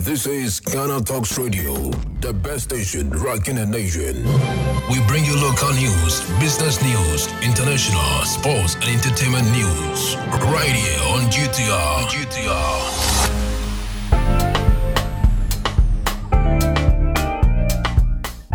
This is Ghana Talks Radio, the best station rocking the nation. We bring you local news, business news, international, sports, and entertainment news. Right here on GTR.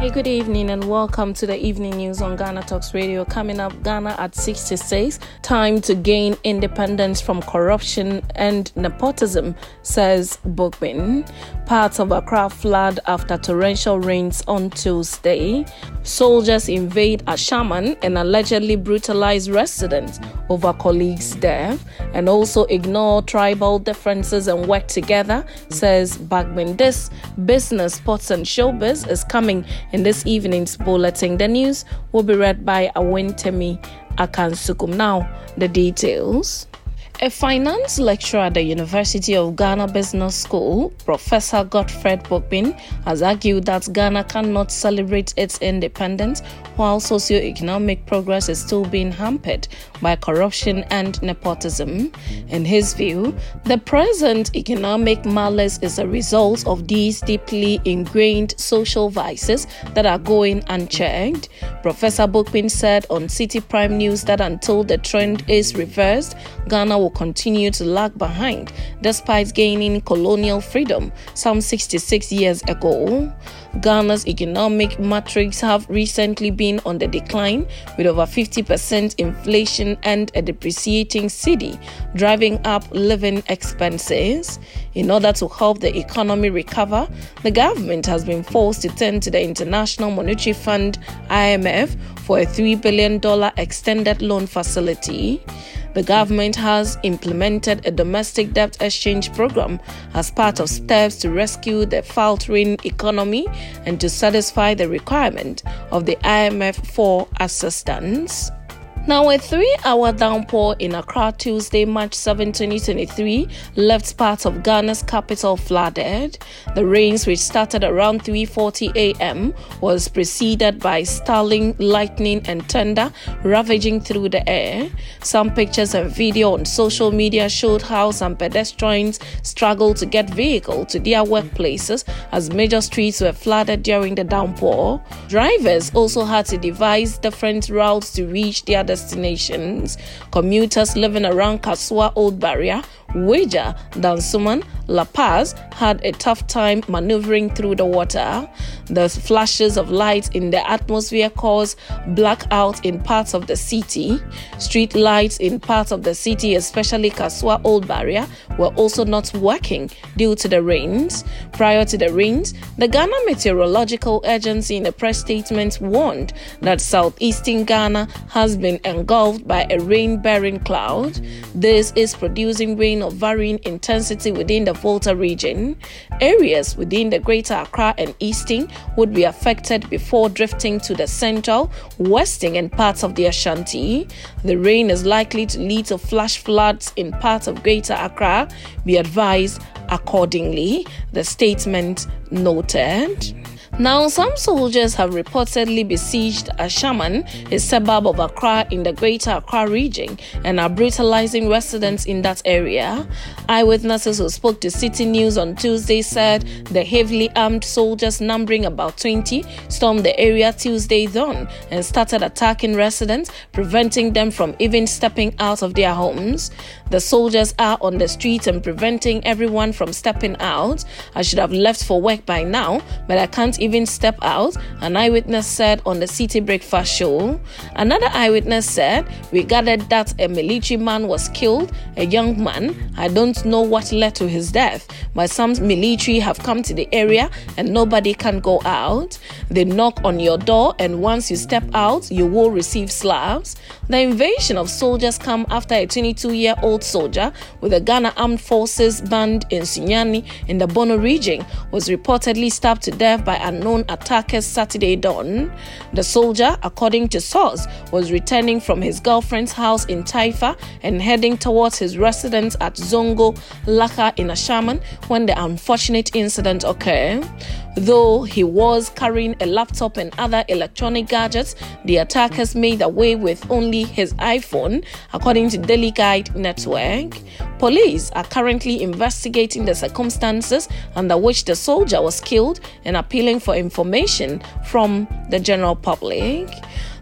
Hey, good evening and welcome to the evening news on Ghana Talks Radio. Coming up, Ghana at 66, time to gain independence from corruption and nepotism, says Bagbin. Parts of Accra flood after torrential rains on Tuesday. Soldiers invade Ashaiman and allegedly brutalize residents over colleagues' death, and also ignore tribal differences and work together, says Bagbin. This business, sports and showbiz is coming in this evening's bulletin. The news will be read by Awin Temi Akansukum. Now, the details. A finance lecturer at the University of Ghana Business School, Professor Godfred Bokpin, has argued that Ghana cannot celebrate its independence while socio-economic progress is still being hampered by corruption and nepotism. In his view, the present economic malaise is a result of these deeply ingrained social vices that are going unchecked. Professor Bokpin said on City Prime News that until the trend is reversed, Ghana will continue to lag behind despite gaining colonial freedom some 66 years ago. Ghana's economic metrics have recently been on the decline, with over 50% inflation and a depreciating cedi driving up living expenses. In order to help the economy recover, the government has been forced to turn to the International Monetary Fund (IMF) for a $3 billion extended loan facility. The government has implemented a domestic debt exchange program as part of steps to rescue the faltering economy and to satisfy the requirement of the IMF for assistance. Now, a 3-hour downpour in Accra Tuesday, March 7, 2023, left parts of Ghana's capital flooded. The rains, which started around 3:40 a.m., was preceded by stalling lightning and thunder ravaging through the air. Some pictures and video on social media showed how some pedestrians struggled to get vehicles to their workplaces as major streets were flooded during the downpour. Drivers also had to devise different routes to reach their destinations. Commuters living around Kasoa Old Barrier, Weija, Dansuman, La Paz had a tough time maneuvering through the water. The flashes of light in the atmosphere caused blackouts in parts of the city. Street lights in parts of the city, especially Kasoa Old Barrier, were also not working due to the rains. Prior to the rains, the Ghana Meteorological Agency in a press statement warned that southeastern Ghana has been engulfed by a rain-bearing cloud. This is producing rain of varying intensity within the Volta region. Areas within the Greater Accra and Easting would be affected before drifting to the central, western, and parts of the Ashanti. The rain is likely to lead to flash floods in parts of Greater Accra. Be advised accordingly, the statement noted. Now, some soldiers have reportedly besieged Ashaiman, a suburb of Accra in the Greater Accra region, and are brutalizing residents in that area. Eyewitnesses who spoke to City News on Tuesday said the heavily armed soldiers, numbering about 20, stormed the area Tuesday dawn and started attacking residents, preventing them from even stepping out of their homes. The soldiers are on the street and preventing everyone from stepping out. I should have left for work by now, but I can't even step out, an eyewitness said on the City Breakfast Show. Another eyewitness said, "We gathered that a military man was killed, a young man. I don't know what led to his death, but some military have come to the area and nobody can go out. They knock on your door and once you step out, you will receive slaps." The invasion of soldiers come after a 22-year-old soldier with the Ghana Armed Forces Band in Sinyani in the Bono region was reportedly stabbed to death by unknown attackers Saturday dawn. The soldier, according to source, was returning from his girlfriend's house in Taifa and heading towards his residence at Zongo Laka in Ashaiman when the unfortunate incident occurred. Though he was carrying a laptop and other electronic gadgets, the attackers made away with only his iPhone, according to Daily Guide Network. Police are currently investigating the circumstances under which the soldier was killed and appealing for information from the general public.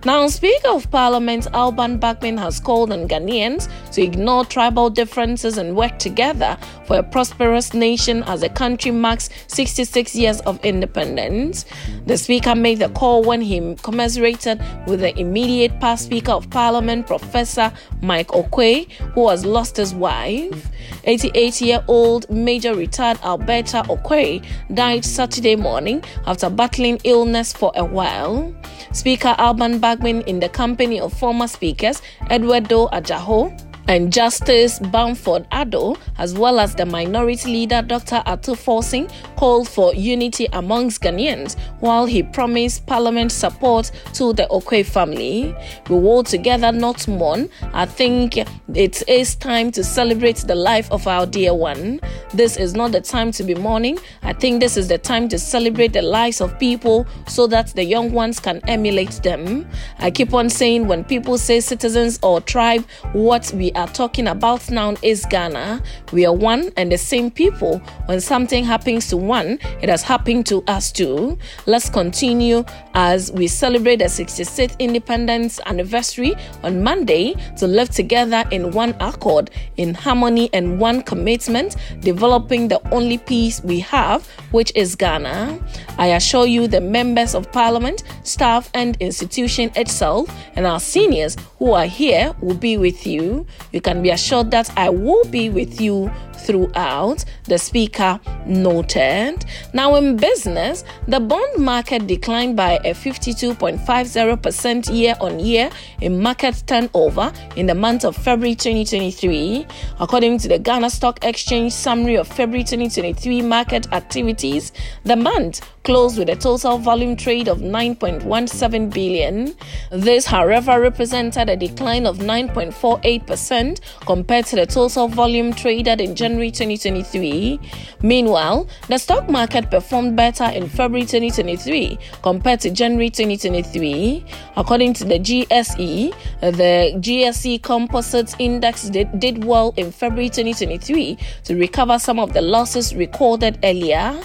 Now, Speaker of Parliament Alban Bagbin has called on Ghanaians to ignore tribal differences and work together for a prosperous nation as the country marks 66 years of independence. The Speaker made the call when he commiserated with the immediate past Speaker of Parliament, Professor Mike Oquaye, who has lost his wife. 88-year-old Major Retired Alberta Oquaye died Saturday morning after battling illness for a while. Speaker Alban Bagbin, in the company of former speakers Eduardo Ajaho and Justice Bamford Ado, as well as the minority leader Dr. Atu Forsing, called for unity amongst Ghanaians while he promised Parliament support to the Oquaye family. We will together not mourn. I think it is time to celebrate the life of our dear one. This is not the time to be mourning. I think this is the time to celebrate the lives of people so that the young ones can emulate them. I keep on saying, when people say citizens or tribe, what we are talking about now is Ghana. We are one and the same people. When something happens to one, it has happened to us too. Let's continue as we celebrate the 66th independence anniversary on Monday to live together in one accord, in harmony and one commitment, developing the only peace we have, which is Ghana. I assure you, the members of Parliament, staff and institution itself, and our seniors who are here will be with you. You can be assured that I will be with you throughout, the Speaker noted. Now, in business, the bond market declined by a 52.50% year-on-year in market turnover in the month of February 2023. According to the Ghana Stock Exchange summary of February 2023 market activities, the month closed with a total volume trade of 9.17 billion. This, however, represented a decline of 9.48% compared to the total volume traded in January 2023. Meanwhile, the stock market performed better in February 2023 compared to January 2023. According to the GSE, the GSE Composites Index did well in February 2023 to recover some of the losses recorded earlier.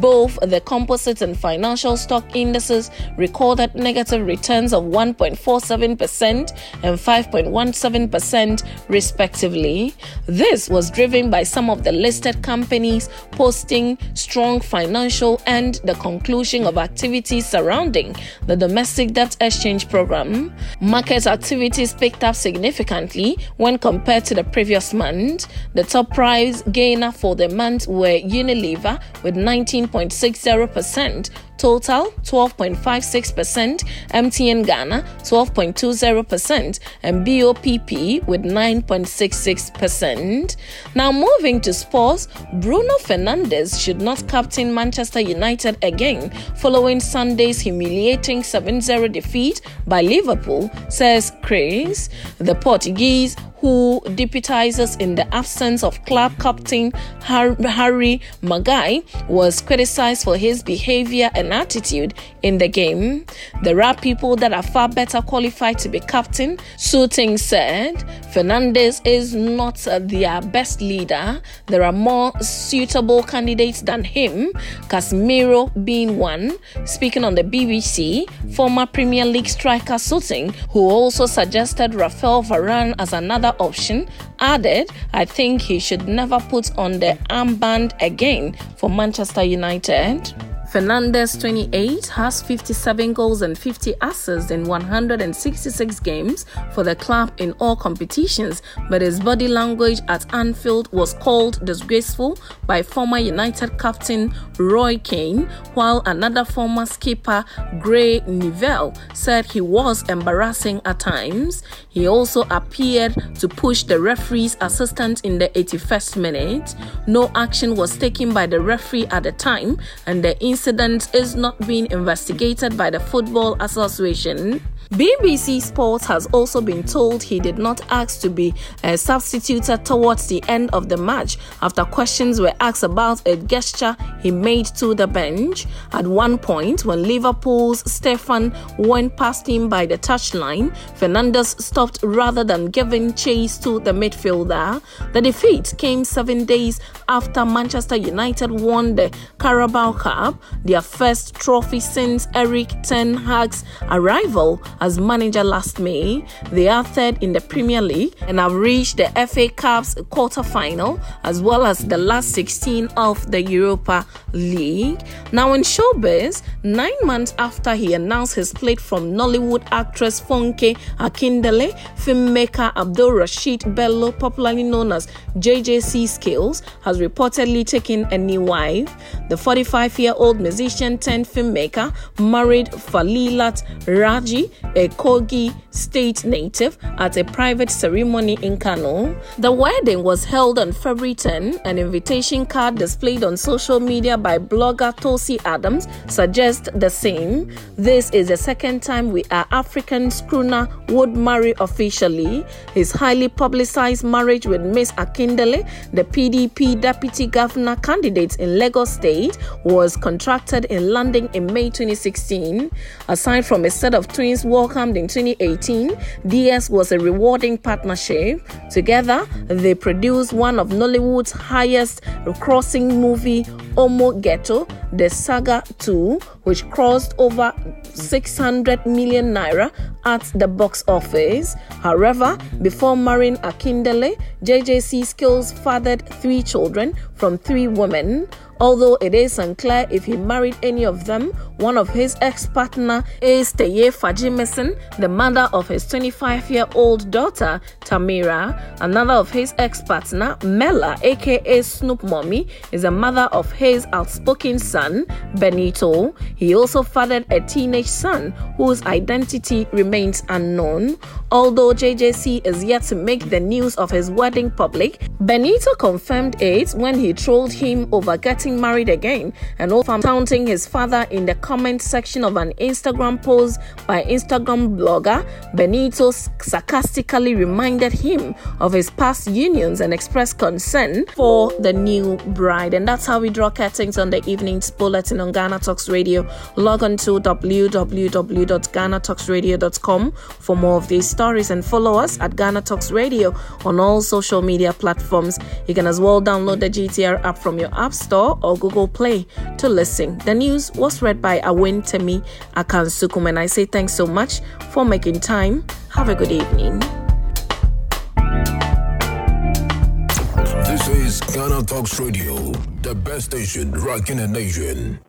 Both the composite and financial stock indices recorded negative returns of 1.47% and 5.17% respectively. This was driven by some of the listed companies posting strong financial and the conclusion of activities surrounding the domestic debt exchange program. Market activities picked up significantly when compared to the previous month. The top price gainer for the month were Unilever with 19.60%, Total 12.56%, MTN Ghana 12.20%, and BOPP with 9.66%. Now, moving to sports, Bruno Fernandes should not captain Manchester United again following Sunday's humiliating 7-0 defeat by Liverpool, says Chris. The Portuguese, who deputizes in the absence of club captain Harry Maguire, was criticized for his behavior and attitude in the game. There are people that are far better qualified to be captain, Sutton said. Fernandes is not their best leader. There are more suitable candidates than him, Casemiro being one. Speaking on the BBC, former Premier League striker Sutton, who also suggested Rafael Varane as another option, added, I think he should never put on the armband again for Manchester United. Fernandes, 28, has 57 goals and 50 assists in 166 games for the club in all competitions, but his body language at Anfield was called disgraceful by former United captain Roy Keane, while another former skipper, Gray Neville, said he was embarrassing at times. He also appeared to push the referee's assistant in the 81st minute. No action was taken by the referee at the time, and the incident is not being investigated by the Football Association. BBC Sports has also been told he did not ask to be substituted towards the end of the match after questions were asked about a gesture he made to the bench at one point when Liverpool's Stefan went past him by the touchline. Fernandes stopped rather than giving chase to the midfielder. The defeat came 7 days after Manchester United won the Carabao Cup, their first trophy since Erik ten Hag's arrival as manager last May. They are third in the Premier League and have reached the FA Cup's quarter-final as well as the last 16 of the Europa League. Now in showbiz, 9 months after he announced his split from Nollywood actress Funke Akindele, filmmaker Abdul Rashid Bello, popularly known as JJC Skills, has reportedly taken a new wife. The 45-year-old musician turned filmmaker married Falilat Raji, a Kogi State native, at a private ceremony in Kano. The wedding was held on February 10. An invitation card displayed on social media by blogger Tosi Adams suggests the same. "This is the second time we are African crooner would marry officially." His highly publicized marriage with Miss Akindele, the PDP deputy governor candidate in Lagos State, was contracted in London in May 2016. Aside from a set of twins welcomed in 2018, DS was a rewarding partnership. Together, they produced one of Nollywood's highest crossing movie, Omo Ghetto, The Saga 2, which crossed over 600 million naira at the box office. However, before marrying Akindele, JJC Skills fathered 3 children from 3 women. Although it is unclear if he married any of them, one of his ex-partner is Teye Fajimeson, the mother of his 25-year-old daughter, Tamira. Another of his ex-partner, Mela, aka Snoop Mommy, is the mother of his outspoken son, Benito. He also fathered a teenage son whose identity remains unknown. Although JJC is yet to make the news of his wedding public, Benito confirmed it when he trolled him over getting married again and also taunting his father in the comment section of an Instagram post by Instagram blogger. Benito sarcastically reminded him of his past unions and expressed concern for the new bride. And that's how we draw curtains on the evening's bulletin on Ghana Talks Radio. Log on to www.ghanatalksradio.com for more of these stories and follow us at Ghana Talks Radio on all social media platforms. You can as well download the GTR app from your app store or Google Play to listen. The news was read by Awin Temi Akansukum, and I say thanks so much for making time. Have a good evening. This is Ghana Talks Radio, the best station rocking the nation.